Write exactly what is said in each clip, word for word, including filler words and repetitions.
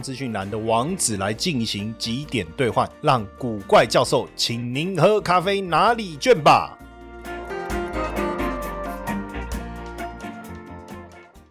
资讯栏的网址来进行集点兑换，让古怪教授请您喝咖啡拿礼券吧。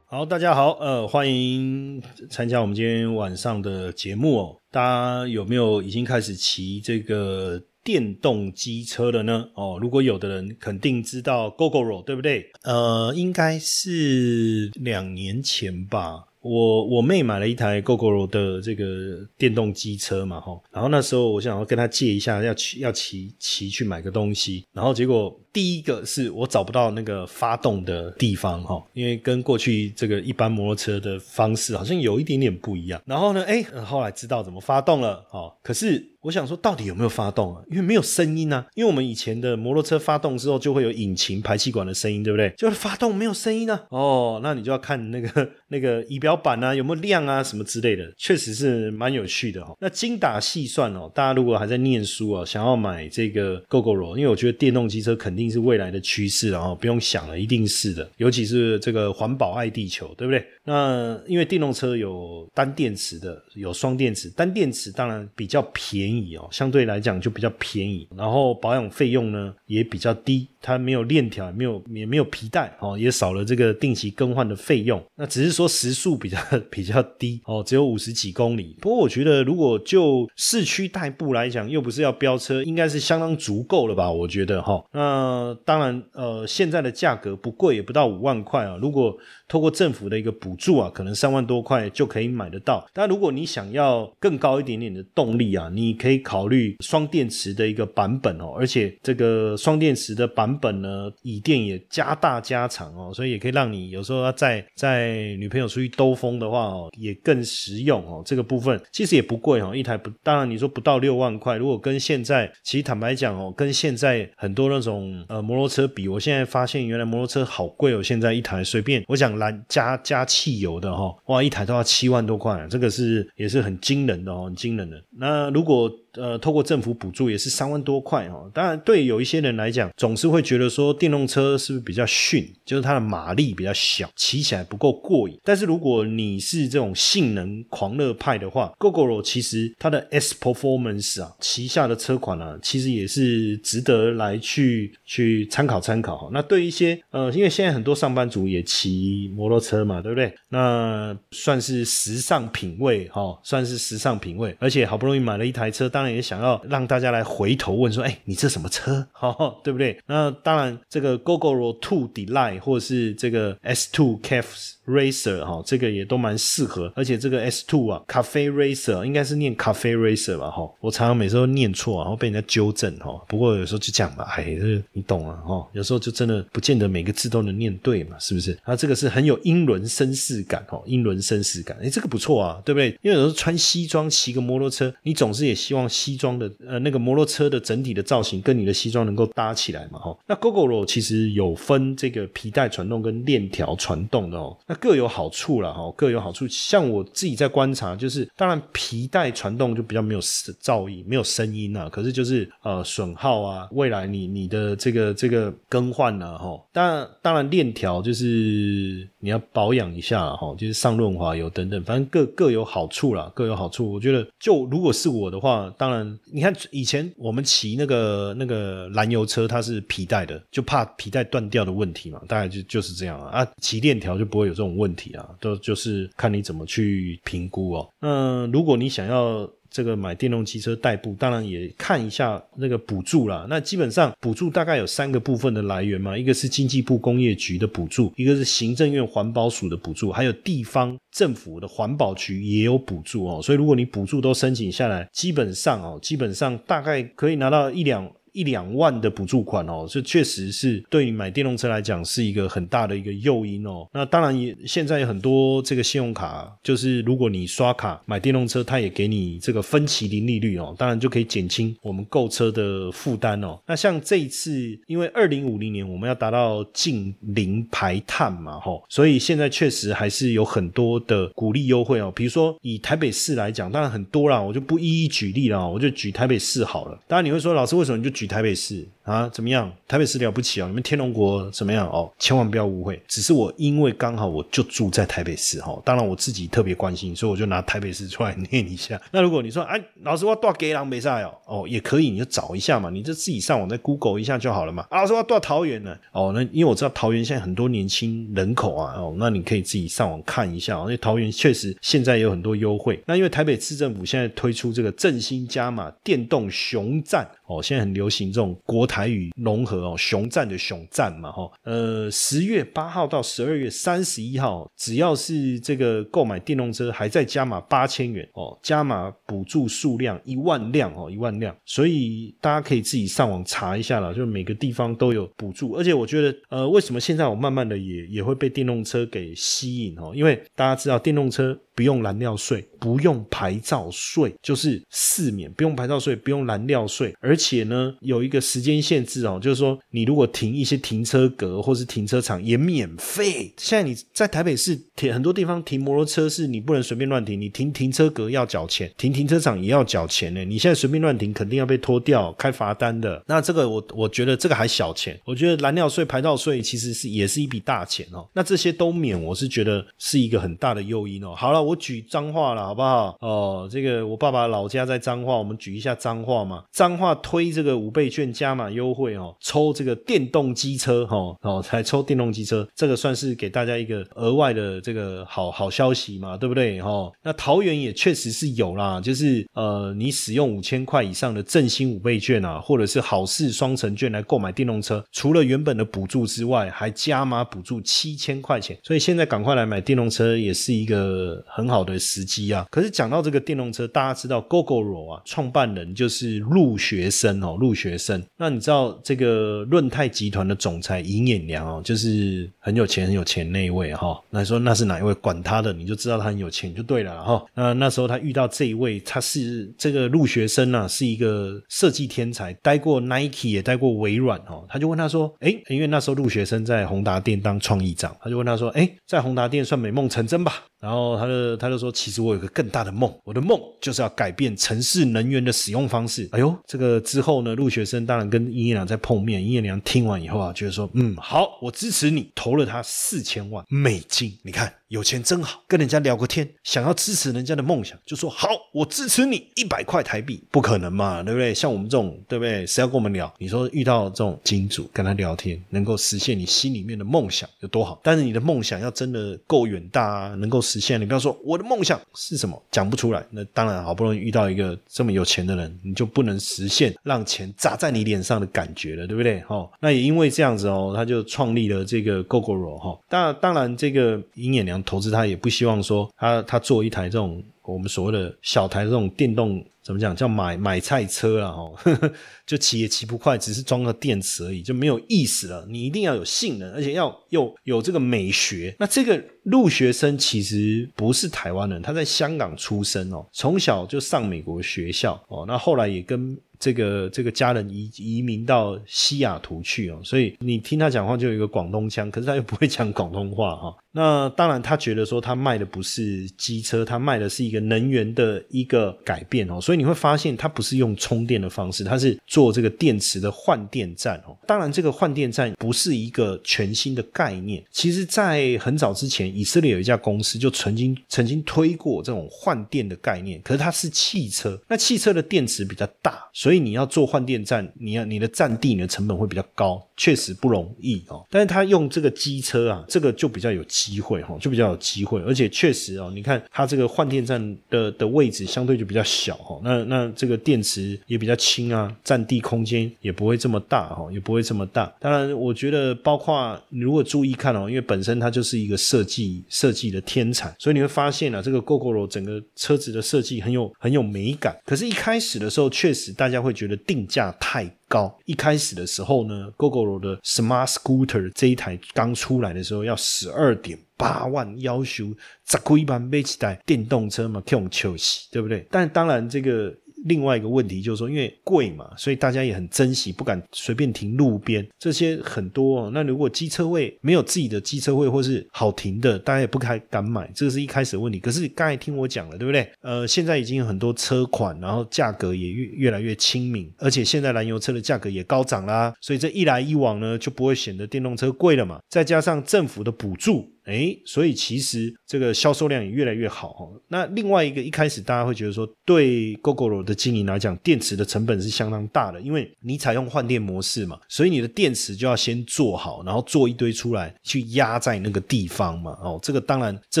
好，大家好，呃，欢迎参加我们今天晚上的节目哦。大家有没有已经开始骑这个电动机车了呢？哦，如果有的人肯定知道 Gogoro， 对不对？呃，应该是两年前吧。我我妹买了一台 Gogoro 的这个电动机车嘛，齁，然后那时候我想要跟她借一下，要去要骑骑去买个东西，然后结果第一个是我找不到那个发动的地方齁，因为跟过去这个一般摩托车的方式好像有一点点不一样。然后呢，哎，后来知道怎么发动了齁，可是我想说到底有没有发动啊？因为没有声音啊，因为我们以前的摩托车发动之后就会有引擎排气管的声音，对不对？就是发动没有声音啊，哦，那你就要看那个那个仪表板啊有没有亮啊什么之类的，确实是蛮有趣的哦。那精打细算哦，大家如果还在念书啊，想要买这个 Gogoro， 因为我觉得电动机车肯定是未来的趋势，然后不用想了，一定是的，尤其是这个环保爱地球，对不对？那因为电动车有单电池的，有双电池，单电池当然比较便宜，相对来讲就比较便宜，然后保养费用呢也比较低，它没有链条，也没有也没有皮带哦，也少了这个定期更换的费用。那只是说时速比较比较低哦，只有五十几公里。不过我觉得如果就市区代步来讲，又不是要飙车，应该是相当足够了吧？我觉得哈、哦。那当然呃，现在的价格不贵，也不到五万块啊。如果透过政府的一个补助啊，可能三万多块就可以买得到。但如果你想要更高一点点的动力啊，你可以可以考虑双电池的一个版本哦，而且这个双电池的版本呢，椅垫也加大加长哦，所以也可以让你有时候要载载女朋友出去兜风的话哦，也更实用哦。这个部分其实也不贵哦，一台不，当然你说不到六万块，如果跟现在，其实坦白讲哦，跟现在很多那种呃摩托车比，我现在发现原来摩托车好贵哦，现在一台随便我讲蓝加加汽油的哦，哇，一台都要七万多块、啊，这个是也是很惊人的哦，很惊人的。那如果呃，透过政府补助也是三万多块哦。当然，对有一些人来讲，总是会觉得说电动车是不是比较逊，就是它的马力比较小，骑起来不够过瘾。但是如果你是这种性能狂热派的话 ，Gogoro 其实它的 S Performance 啊，旗下的车款啊，其实也是值得来去去参考参考。那对一些呃，因为现在很多上班族也骑摩托车嘛，对不对？那算是时尚品味哈、哦，算是时尚品味，而且好不容易买了一台车，当然也想要让大家来回头问说，哎，你这什么车、哦、对不对？那当然这个 Gogoro 二 Delight 或是这个 S 二 Cafe Racer、哦、这个也都蛮适合，而且这个 S 二 啊 Cafe Racer 应该是念 Cafe Racer 吧、哦、我常常每次都念错、啊、然后被人家纠正、哦、不过有时候就讲吧，哎，你懂啊、哦、有时候就真的不见得每个字都能念对嘛，是不是？那这个是很有英伦绅士感、哦、英伦绅士感，哎，这个不错啊，对不对？因为有时候穿西装骑个摩托车，你总是也希望西装的呃那个摩托车的整体的造型跟你的西装能够搭起来嘛，齁。那 Gogoro 其实有分这个皮带传动跟链条传动的哦，那各有好处啦，齁，各有好处。像我自己在观察，就是当然皮带传动就比较没有噪音，没有声音啦、啊、可是就是呃损耗啊，未来你你的这个这个更换啦、啊、齁。当当然链条就是你要保养一下齁、啊、就是上润滑油等等，反正各各有好处啦，各有好处。我觉得就如果是我的话，当然你看以前我们骑那个那个燃油车，它是皮带的，就怕皮带断掉的问题嘛，大概就就是这样啊。啊，骑链条就不会有这种问题啊，都就是看你怎么去评估哦。嗯，如果你想要这个买电动机车代步，当然也看一下那个补助啦。那基本上补助大概有三个部分的来源嘛，一个是经济部工业局的补助，一个是行政院环保署的补助，还有地方政府的环保局也有补助哦。所以如果你补助都申请下来，基本上哦，基本上大概可以拿到一两一两万的补助款哦，这确实是对于买电动车来讲是一个很大的一个诱因哦。那当然也现在很多这个信用卡，就是如果你刷卡买电动车，它也给你这个分期零利率哦，当然就可以减轻我们购车的负担哦。那像这一次因为二零五零年我们要达到净零排碳嘛吼，所以现在确实还是有很多的鼓励优惠哦。比如说以台北市来讲，当然很多啦，我就不一一举例啦，我就举台北市好了。当然你会说，老师为什么你就举台北市啊？怎么样？台北市了不起哦，你们天龙国怎么样哦？千万不要误会，只是我因为刚好我就住在台北市吼，当然我自己特别关心，所以我就拿台北市出来念一下。那如果你说哎、啊，老师我住基隆不可以哦，哦也可以，你就找一下嘛，你就自己上网再 Google 一下就好了嘛。啊，老师我住桃园了哦，那因为我知道桃园现在很多年轻人口啊哦，那你可以自己上网看一下哦，因为桃园确实现在有很多优惠。那因为台北市政府现在推出这个振兴加码电动熊赞哦，现在很流行这种国台语融合哦，熊赞的熊赞嘛哈、哦，呃，十月八号到十二月三十一号，只要是这个购买电动车还在加码八千元哦，加码补助数量一万辆哦，一万辆，所以大家可以自己上网查一下啦，就每个地方都有补助，而且我觉得呃，为什么现在我慢慢的也也会被电动车给吸引哦，因为大家知道电动车不用燃料税，不用牌照税，就是四免，不用牌照税，不用燃料税，而且呢有一个时间限制哦，就是说你如果停一些停车格或是停车场也免费。现在你在台北市很多地方停摩托车是你不能随便乱停，你停停车格要缴钱，停停车场也要缴钱呢，你现在随便乱停肯定要被拖掉开罚单的。那这个我我觉得这个还小钱，我觉得燃料税牌照税其实是也是一笔大钱哦。那这些都免，我是觉得是一个很大的诱因哦。好了，我举彰化啦好不好哦，这个我爸爸老家在彰化，我们举一下彰化嘛。彰化推这个五倍券加码优惠哦，抽这个电动机车哦，哦才抽电动机车，这个算是给大家一个额外的这个好好消息嘛，对不对哦？那桃园也确实是有啦，就是呃你使用五千块以上的振兴五倍券啊，或者是好事双城券来购买电动车，除了原本的补助之外，还加码补助七千块钱，所以现在赶快来买电动车也是一个很好的时机啊。可是讲到这个电动车，大家知道 Gogoro 啊，创办人就是陆学生哦，陆学生。那你知道这个润泰集团的总裁尹衍梁哦，就是很有钱很有钱那一位哈、哦。那你说那是哪一位？管他的，你就知道他很有钱就对了哈、哦。那那时候他遇到这一位，他是这个陆学生啊，是一个设计天才，待过 Nike 也待过微软哦。他就问他说，哎，因为那时候陆学生在宏达电当创意长，他就问他说，哎，在宏达电算美梦成真吧？然后他就他就说，其实我有个更大的梦，我的梦就是要改变城市能源的使用方式。哎呦，这个之后呢，陆学生当然跟尹衍梁在碰面，尹衍梁听完以后啊，觉得说，嗯，好，我支持你，投了他四千万美金。你看，有钱真好，跟人家聊个天，想要支持人家的梦想，就说好，我支持你，一百块台币，不可能嘛，对不对？像我们这种，对不对？谁要跟我们聊？你说遇到这种金主跟他聊天，能够实现你心里面的梦想有多好？但是你的梦想要真的够远大啊，能够实现，你不要说我的梦想是什么讲不出来，那当然好不容易遇到一个这么有钱的人，你就不能实现让钱砸在你脸上的感觉了，对不对、哦、那也因为这样子哦，他就创立了这个 Gogoro、哦、当, 当然这个尹衍梁投资他也不希望说他他做一台这种我们所谓的小台这种电动怎么讲叫买买菜车啦、哦、呵呵，就骑也骑不快，只是装个电池而已，就没有意思了。你一定要有性能，而且要有有这个美学。那这个陆学生其实不是台湾人，他在香港出生哦，从小就上美国学校哦，那后来也跟这个这个家人移移民到西雅图去哦，所以你听他讲话就有一个广东腔，可是他又不会讲广东话哈、哦。那当然他觉得说他卖的不是机车，他卖的是一个能源的一个改变哦，所以你会发现他不是用充电的方式，他是做这个电池的换电站哦。当然这个换电站不是一个全新的概念，其实在很早之前以色列有一家公司就曾经曾经推过这种换电的概念，可是它是汽车，那汽车的电池比较大，所以你要做换电站，你要你的占地你的成本会比较高，确实不容易哦。但是他用这个机车啊，这个就比较有机会哦，就比较有机会，而且确实哦，你看它这个换电站的的位置相对就比较小哦，那那这个电池也比较轻啊，占地空间也不会这么大哦，也不会这么大。当然我觉得包括你如果注意看哦，因为本身它就是一个设计设计的天才，所以你会发现啊，这个 Gogoro 整个车子的设计很有很有美感。可是一开始的时候确实大家会觉得定价太高。一开始的时候呢 Gogoro 的 Smart Scooter 这一台刚出来的时候要 十二点八万，要求十几万买一台电动车嘛，去用笑死，对不对？但当然这个另外一个问题就是说，因为贵嘛，所以大家也很珍惜，不敢随便停路边，这些很多哦。那如果机车位没有自己的机车位或是好停的，大家也不敢买，这是一开始的问题。可是刚才听我讲了，对不对？呃，现在已经有很多车款，然后价格也 越, 越来越亲民，而且现在燃油车的价格也高涨啦，所以这一来一往呢，就不会显得电动车贵了嘛。再加上政府的补助，诶，所以其实这个销售量也越来越好哦。那另外一个，一开始大家会觉得说，对 Gogoro 的经营来讲，电池的成本是相当大的，因为你采用换电模式嘛，所以你的电池就要先做好，然后做一堆出来去压在那个地方嘛。哦，这个当然这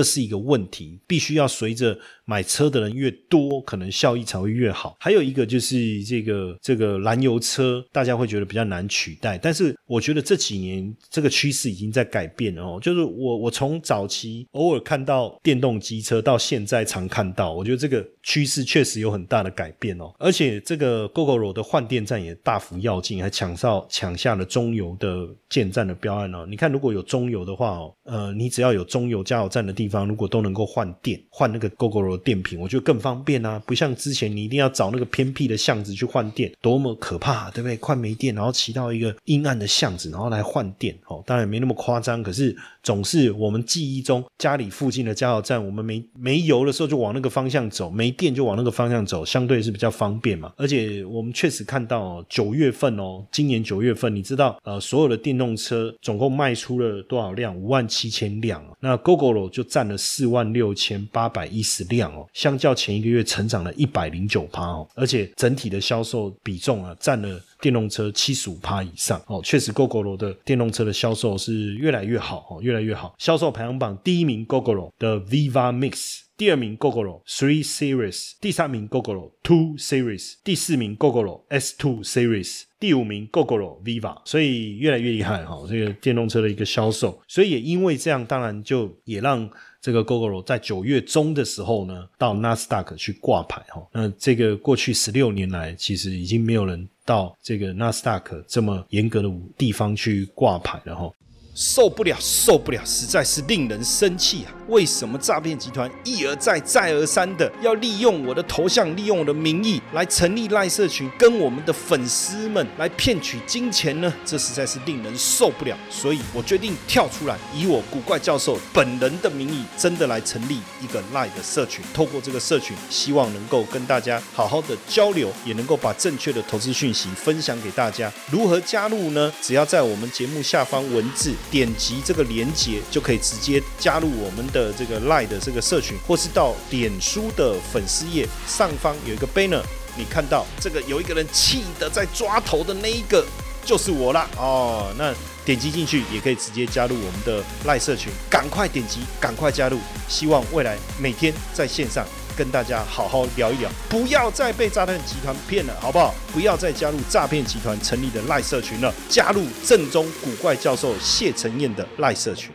是一个问题，必须要随着买车的人越多，可能效益才会越好。还有一个就是这个这个燃油车，大家会觉得比较难取代，但是我觉得这几年这个趋势已经在改变了哦。就是我我。从早期偶尔看到电动机车到现在常看到，我觉得这个趋势确实有很大的改变哦。而且这个 Gogoro 的换电站也大幅跃进，还抢到抢下了中油的建站的标案哦。你看如果有中油的话哦，呃，你只要有中油加油站的地方，如果都能够换电，换那个 Gogoro 的电瓶，我觉得更方便啊。不像之前你一定要找那个偏僻的巷子去换电，多么可怕，对不对？快没电，然后骑到一个阴暗的巷子，然后来换电哦。当然也没那么夸张，可是总是我。我们记忆中家里附近的加油站，我们没没油的时候就往那个方向走，没电就往那个方向走，相对是比较方便嘛。而且我们确实看到哦，九月份哦，今年九月份你知道呃，所有的电动车总共卖出了多少辆？五万七千辆、哦、那 Gogoro 就占了四万六千八百一十辆哦，相较前一个月成长了 百分之一百零九、哦、而且整体的销售比重啊，占了电动车 百分之七十五 以上哦。确实 Gogoro 的电动车的销售是越来越好哦，越来越好。销售排行榜第一名 Gogoro 的 Viva Mix， 第二名 Gogoro three series， 第三名 Gogoro two series， 第四名 Gogoro S two series， 第五名 Gogoro Viva， 所以越来越厉害哦，这个电动车的一个销售。所以也因为这样，当然就也让这个 Gogoro 在九月中的时候呢，到 NASDAQ 去挂牌哦。那这个过去十六年来，其实已经没有人到这个 NASDAQ 这么严格的地方去挂牌了哦。受不了受不了，实在是令人生气啊！为什么诈骗集团一而再再而三的要利用我的头像，利用我的名义来成立LINE社群，跟我们的粉丝们来骗取金钱呢？这实在是令人受不了，所以我决定跳出来，以我古怪教授本人的名义，真的来成立一个LINE的社群。透过这个社群，希望能够跟大家好好的交流，也能够把正确的投资讯息分享给大家。如何加入呢？只要在我们节目下方文字点击这个连结，就可以直接加入我们的这个 LINE 的这个社群，或是到脸书的粉丝页上方有一个 banner， 你看到这个有一个人气得在抓头的那一个就是我啦哦。那点击进去也可以直接加入我们的 LINE 社群，赶快点击，赶快加入。希望未来每天在线上跟大家好好聊一聊，不要再被诈骗集团骗了，好不好？不要再加入诈骗集团成立的LINE社群了，加入正宗古怪教授谢承彦的LINE社群。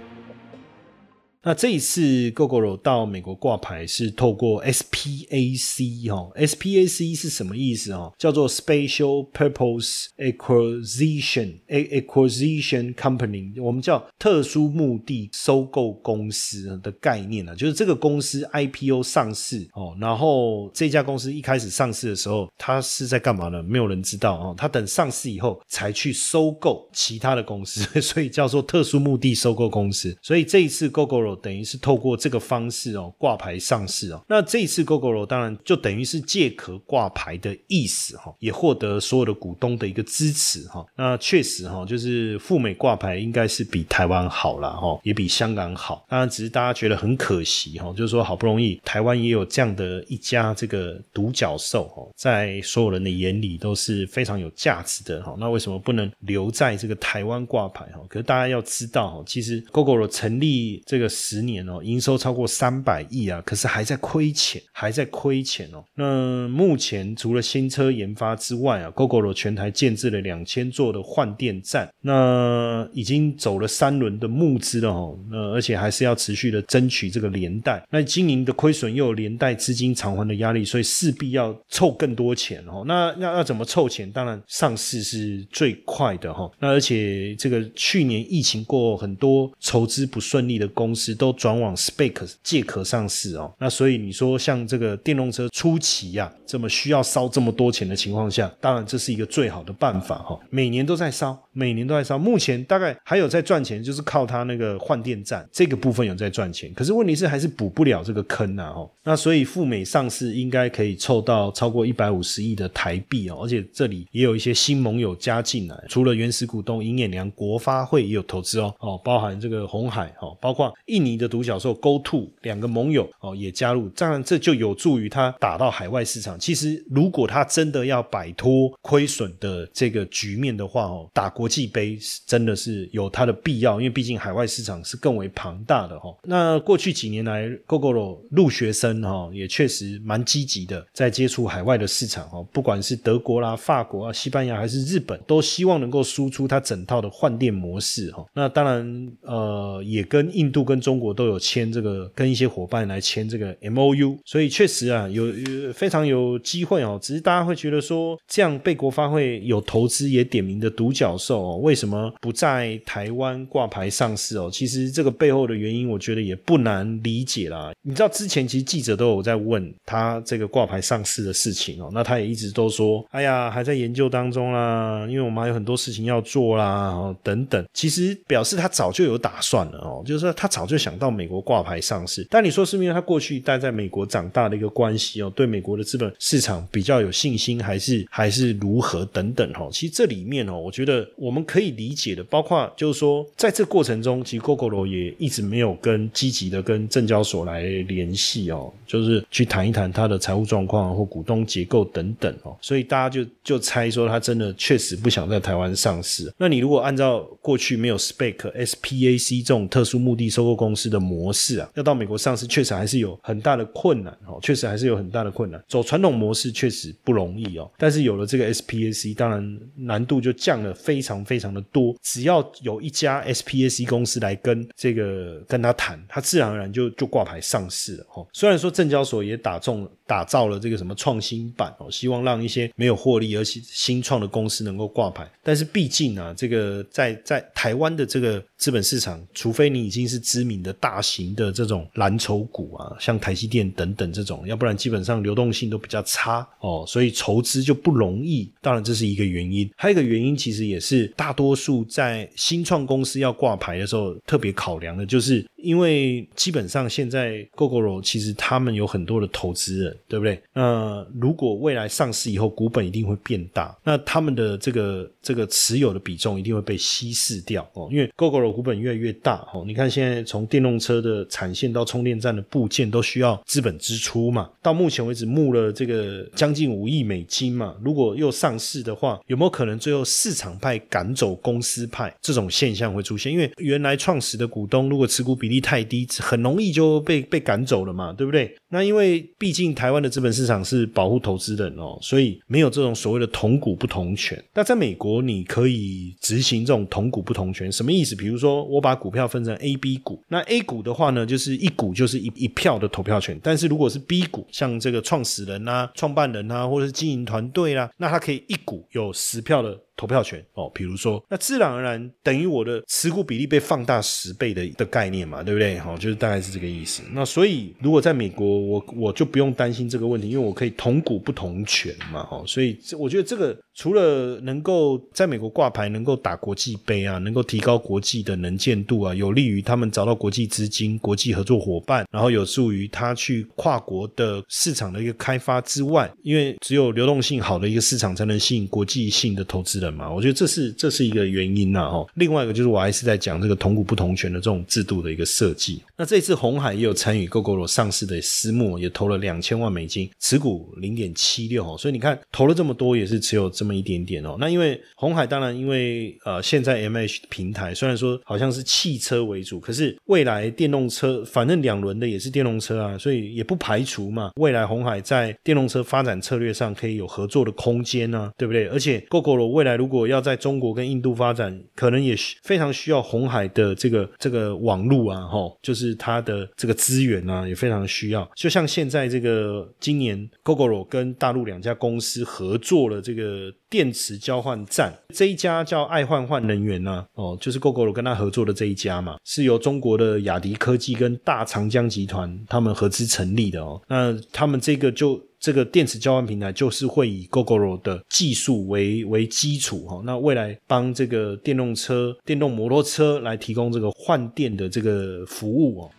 那这一次 Gogoro 到美国挂牌是透过 S P A C、哦、S P A C 是什么意思、哦、叫做 Special Purpose Acquisition Acquisition Company， 我们叫特殊目的收购公司的概念、啊、就是这个公司 I P O 上市、哦、然后这家公司一开始上市的时候，它是在干嘛呢？没有人知道、哦、它等上市以后才去收购其他的公司，所以叫做特殊目的收购公司。所以这一次 Gogoro等于是透过这个方式哦挂牌上市哦。那这一次 Gogoro 当然就等于是借壳挂牌的意思哈、哦，也获得所有的股东的一个支持哈、哦。那确实哈、哦，就是赴美挂牌应该是比台湾好啦哈、哦，也比香港好。当然，只是大家觉得很可惜哈、哦，就是说好不容易台湾也有这样的一家这个独角兽哈、哦，在所有人的眼里都是非常有价值的哈、哦。那为什么不能留在这个台湾挂牌哈、哦？可是大家要知道哈、哦，其实 Gogoro 成立这个十年哦，营收超过三百亿啊，可是还在亏钱，还在亏钱哦。那目前除了新车研发之外啊 Gogoro 全台建置了两千座的换电站，那已经走了三轮的募资了哦，那而且还是要持续的争取这个连带，那经营的亏损又有连带资金偿还的压力，所以势必要凑更多钱哦。那那要怎么凑钱？当然上市是最快的哦。那而且这个去年疫情过后，很多筹资不顺利的公司都转往 SPAC 借壳上市哦。那所以你说像这个电动车初期啊，这么需要烧这么多钱的情况下，当然这是一个最好的办法哦。每年都在烧，每年都在烧，目前大概还有在赚钱，就是靠它那个换电站这个部分有在赚钱，可是问题是还是补不了这个坑啊哦。那所以赴美上市应该可以凑到超过一百五十亿的台币哦，而且这里也有一些新盟友加进来，除了原始股东银眼良国发会也有投资哦，哦包含这个鸿海哦，包括印尼的独角兽 GoTo 两个盟友哦也加入，当然这就有助于他打到海外市场。其实如果他真的要摆脱亏损的这个局面的话哦，打国际杯真的是有它的必要，因为毕竟海外市场是更为庞大的哦。那过去几年来 Gogoro 入学生哦也确实蛮积极的在接触海外的市场哦，不管是德国啦、法国啊、西班牙还是日本，都希望能够输出它整套的换电模式哦。那当然呃也跟印度跟中国都有签这个，跟一些伙伴来签这个 M O U， 所以确实啊 有, 有非常有机会哦。只是大家会觉得说这样被国发会有投资也点名的独角兽哦，为什么不在台湾挂牌上市哦？其实这个背后的原因我觉得也不难理解啦。你知道之前其实记者都有在问他这个挂牌上市的事情哦，那他也一直都说哎呀还在研究当中啦，因为我们还有很多事情要做啦、哦、等等，其实表示他早就有打算了哦，就是说他早就想到美国挂牌上市，但你说是不是因为他过去待在美国长大的一个关系哦，对美国的资本市场比较有信心，还是还是如何等等哦。其实这里面哦，我觉得我们可以理解的，包括就是说在这过程中其实 Gogoro 也一直没有跟积极的跟证交所来联系哦，就是去谈一谈他的财务状况或股东结构等等哦，所以大家就就猜说他真的确实不想在台湾上市。那你如果按照过去没有 SPAC、S P A C 这种特殊目的收购公司的模式啊，要到美国上市确实还是有很大的困难哦，确实还是有很大的困难。走传统模式确实不容易哦，但是有了这个 S P A C， 当然难度就降了非常非常的多。只要有一家 S P A C 公司来跟这个跟他谈，他自然而然就就挂牌上市了哦。虽然说证交所也打中了打造了这个什么创新版哦，希望让一些没有获利而新创的公司能够挂牌，但是毕竟啊，这个在在台湾的这个资本市场，除非你已经是知名的大型的这种蓝筹股啊，像台积电等等这种，要不然基本上流动性都比较差哦，所以筹资就不容易。当然这是一个原因，还有一个原因其实也是大多数在新创公司要挂牌的时候特别考量的，就是因为基本上现在 Gogoro 其实他们有很多的投资人，对不对？那如果未来上市以后股本一定会变大，那他们的这个这个持有的比重一定会被稀释掉哦，因为 Gogoro 股本越来越大哦，你看现在从电动车的产线到充电站的部件都需要资本支出嘛，到目前为止募了这个将近五亿美金嘛，如果又上市的话，有没有可能最后市场派赶走公司派这种现象会出现？因为原来创始的股东如果持股比力太低，很容易就被被赶走了嘛，对不对？那因为毕竟台湾的资本市场是保护投资人哦，所以没有这种所谓的同股不同权。那在美国你可以执行这种同股不同权，什么意思？比如说我把股票分成 A B 股，那 A 股的话呢，就是一股就是 一, 一票的投票权，但是如果是 B 股，像这个创始人啊、创办人啊，或者是经营团队啦、啊，那他可以一股有十票的投票权哦，比如说，那自然而然等于我的持股比例被放大十倍的的概念嘛，对不对？好、哦，就是大概是这个意思。那所以如果在美国，我我就不用担心这个问题，因为我可以同股不同权嘛，哦，所以我觉得这个除了能够在美国挂牌，能够打国际杯啊，能够提高国际的能见度啊，有利于他们找到国际资金、国际合作伙伴，然后有助于他去跨国的市场的一个开发之外，因为只有流动性好的一个市场，才能吸引国际性的投资人。整嘛，我觉得这是这是一个原因啊、哦、另外一个就是我还是在讲这个同股不同权的这种制度的一个设计。那这一次鸿海也有参与 Gogoro 上市的私募，也投了两千万美金，持股 零点七六、哦、所以你看投了这么多也是持有这么一点点哦。那因为鸿海当然因为呃现在 M I H 平台虽然说好像是汽车为主，可是未来电动车反正两轮的也是电动车啊，所以也不排除嘛未来鸿海在电动车发展策略上可以有合作的空间啊，对不对？而且 Gogoro 未来如果要在中国跟印度发展，可能也非常需要鸿海的这个这个网路啊、哦、就是它的这个资源啊也非常需要。就像现在这个今年 Gogoro 跟大陆两家公司合作了这个电池交换站，这一家叫爱换换能源啊、哦、就是 Gogoro 跟他合作的这一家嘛，是由中国的雅迪科技跟大长江集团他们合资成立的哦。那他们这个就这个电池交换平台就是会以 Gogoro 的技术为为基础、哦、那未来帮这个电动车电动摩托车来提供这个换电的这个服务、哦、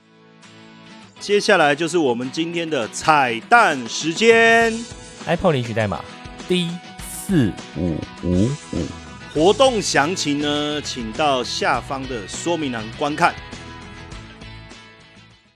接下来就是我们今天的彩蛋时间， i-Point 领取代码 D 四五五五， 活动详情呢请到下方的说明栏观看。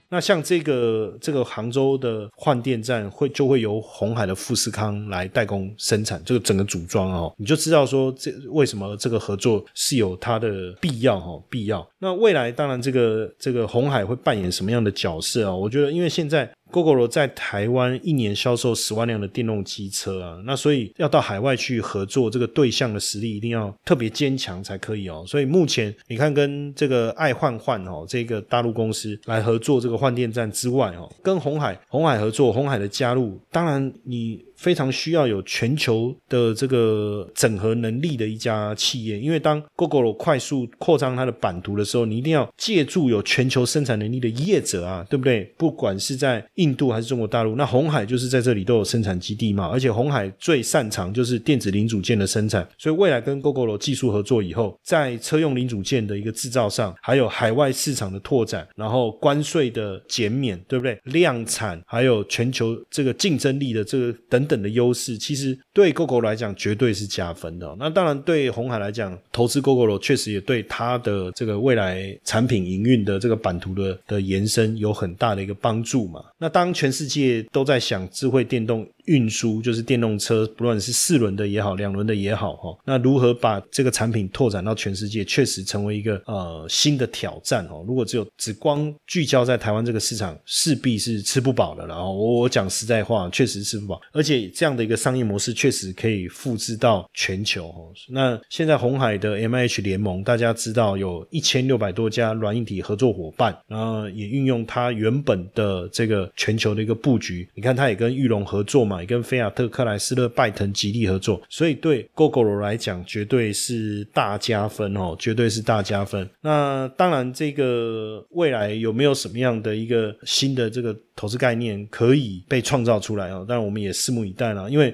那像这个这个杭州的换电站会就会由鸿海的富士康来代工生产这个整个组装哦，你就知道说这为什么这个合作是有它的必要哦，必要。那未来当然这个这个鸿海会扮演什么样的角色啊？我觉得因为现在Gogoro 在台湾一年销售十万辆的电动机车啊，那所以要到海外去合作，这个对象的实力一定要特别坚强才可以哦。所以目前你看跟这个爱换换哦，这个大陆公司来合作这个换电站之外哦，跟鸿海鸿海合作，鸿海的加入，当然你非常需要有全球的这个整合能力的一家企业，因为当 Gogoro 快速扩张它的版图的时候，你一定要借助有全球生产能力的业者啊，对不对？不管是在印度还是中国大陆，那鸿海就是在这里都有生产基地嘛，而且鸿海最擅长就是电子零组件的生产，所以未来跟 Gogoro 技术合作以后，在车用零组件的一个制造上，还有海外市场的拓展，然后关税的减免，对不对？量产，还有全球这个竞争力的这个等等的优势，其实对 Gogoro 来讲绝对是加分的、哦、那当然对鸿海来讲，投资 Gogoro 确实也对他的这个未来产品营运的这个版图的的延伸有很大的一个帮助嘛。那当全世界都在想智慧电动运输，就是电动车，不论是四轮的也好，两轮的也好、哦、那如何把这个产品拓展到全世界，确实成为一个呃新的挑战哦。如果只有只光聚焦在台湾这个市场，势必是吃不饱的。然后我我讲实在话，确实吃不饱，而且这样的一个商业模式确实可以复制到全球、哦、那现在鸿海的 M I H 联盟，大家知道有一千六百多家软硬体合作伙伴，然后也运用它原本的这个全球的一个布局，你看它也跟裕隆合作嘛，也跟菲亚特、克莱斯勒、拜腾、吉利合作，所以对 Gogoro 来讲绝对是大加分哦，绝对是大加分。那当然这个未来有没有什么样的一个新的这个投资概念可以被创造出来哦，当然我们也拭目以待啦，因为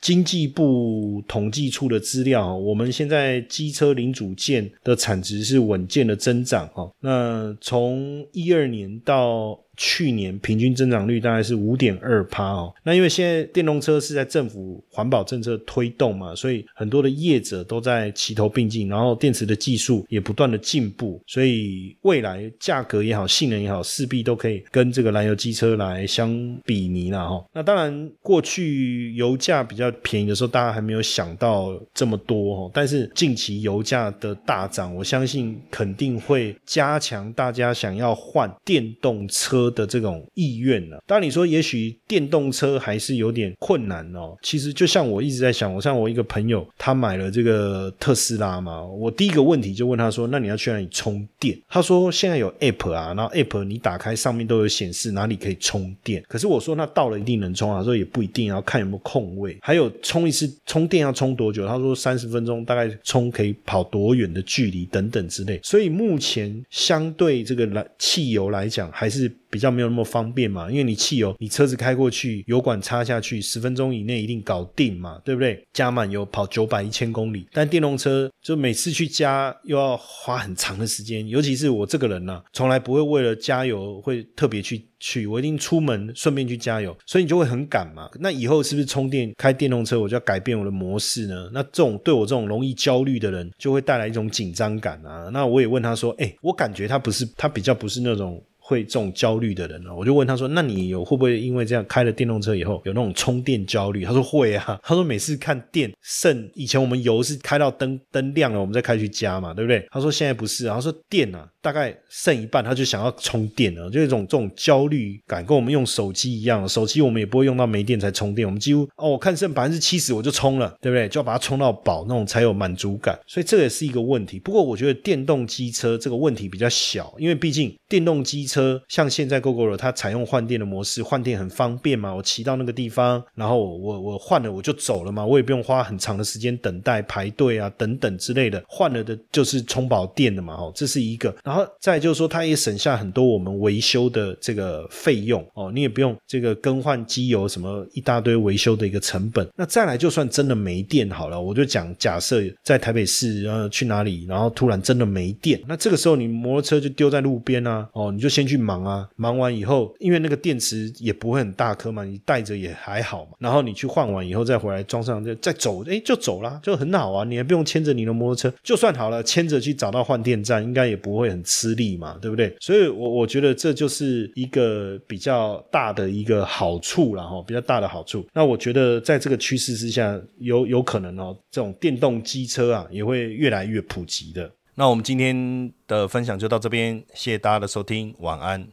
经济部统计处的资料，我们现在机车零组件的产值是稳健的增长，那从十二年到去年平均增长率大概是 百分之五点二、哦、那因为现在电动车是在政府环保政策推动嘛，所以很多的业者都在齐头并进，然后电池的技术也不断的进步，所以未来价格也好性能也好势必都可以跟这个燃油机车来相比拟啦、哦、那当然过去油价比较便宜的时候大家还没有想到这么多、哦、但是近期油价的大涨，我相信肯定会加强大家想要换电动车的这种意愿了、啊。当然你说也许电动车还是有点困难哦，其实就像我一直在想，我像我一个朋友他买了这个特斯拉嘛，我第一个问题就问他说那你要去哪里充电，他说现在有 app 啊，然后 app 你打开上面都有显示哪里可以充电，可是我说那到了一定能充啊，他说也不一定，要看有没有空位，还有充一次充电要充多久，他说三十分钟大概充可以跑多远的距离等等之类，所以目前相对这个汽油来讲还是比较没有那么方便嘛，因为你汽油你车子开过去，油管插下去十分钟以内一定搞定嘛，对不对？加满油跑九百一千公里，但电动车就每次去加又要花很长的时间，尤其是我这个人啊，从来不会为了加油会特别去去我一定出门顺便去加油，所以你就会很赶嘛。那以后是不是充电开电动车我就要改变我的模式呢？那这种对我这种容易焦虑的人就会带来一种紧张感啊。那我也问他说，欸，我感觉他不是他比较不是那种会这种焦虑的人啊，我就问他说，那你有会不会因为这样开了电动车以后有那种充电焦虑？他说会啊，他说每次看电剩，以前我们油是开到灯灯亮了我们再开去加嘛，对不对？他说现在不是啊，他说电啊大概剩一半他就想要充电了，就有一种这种焦虑感，跟我们用手机一样，手机我们也不会用到没电才充电，我们几乎哦我看剩 百分之七十 我就充了，对不对？就要把它充到饱，那种才有满足感，所以这也是一个问题。不过我觉得电动机车这个问题比较小，因为毕竟电动机车车像现在 Gogoro 它采用换电的模式，换电很方便嘛，我骑到那个地方然后我我换了我就走了嘛，我也不用花很长的时间等待排队啊等等之类的，换了的就是充饱电的嘛，哦，这是一个。然后再就是说它也省下很多我们维修的这个费用哦，你也不用这个更换机油什么一大堆维修的一个成本。那再来就算真的没电好了，我就讲假设在台北市呃去哪里然后突然真的没电，那这个时候你摩托车就丢在路边啊，哦你就先去忙啊，忙完以后因为那个电池也不会很大颗嘛，你带着也还好嘛，然后你去换完以后再回来装上再走，诶就走啦，就很好啊，你还不用牵着你的摩托车，就算好了牵着去找到换电站应该也不会很吃力嘛，对不对？所以我我觉得这就是一个比较大的一个好处啦，哦，比较大的好处。那我觉得在这个趋势之下有有可能哦，这种电动机车啊也会越来越普及的。那我们今天的分享就到这边，谢谢大家的收听，晚安。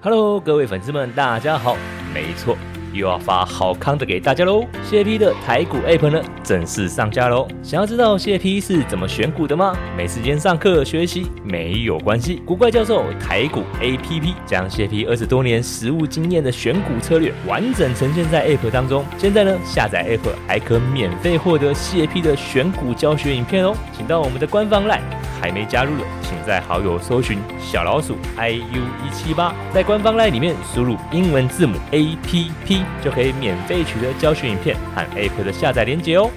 Hello 各位粉丝们大家好，没错又要发好康的给大家咯，谢 P 的台股 App 呢正式上架咯。想要知道谢 P 是怎么选股的吗？没时间上课学习没有关系，古怪教授台股 A P P 将谢 P 二十多年实务经验的选股策略完整呈现在 App 当中。现在呢下载 App 还可免费获得谢 P 的选股教学影片哦，请到我们的官方 LINE， 还没加入的请在好友搜寻小老鼠 I U 一七八， 在官方 LINE 里面输入英文字母 A P P，就可以免费取得教学影片和 App 的下载连结哦。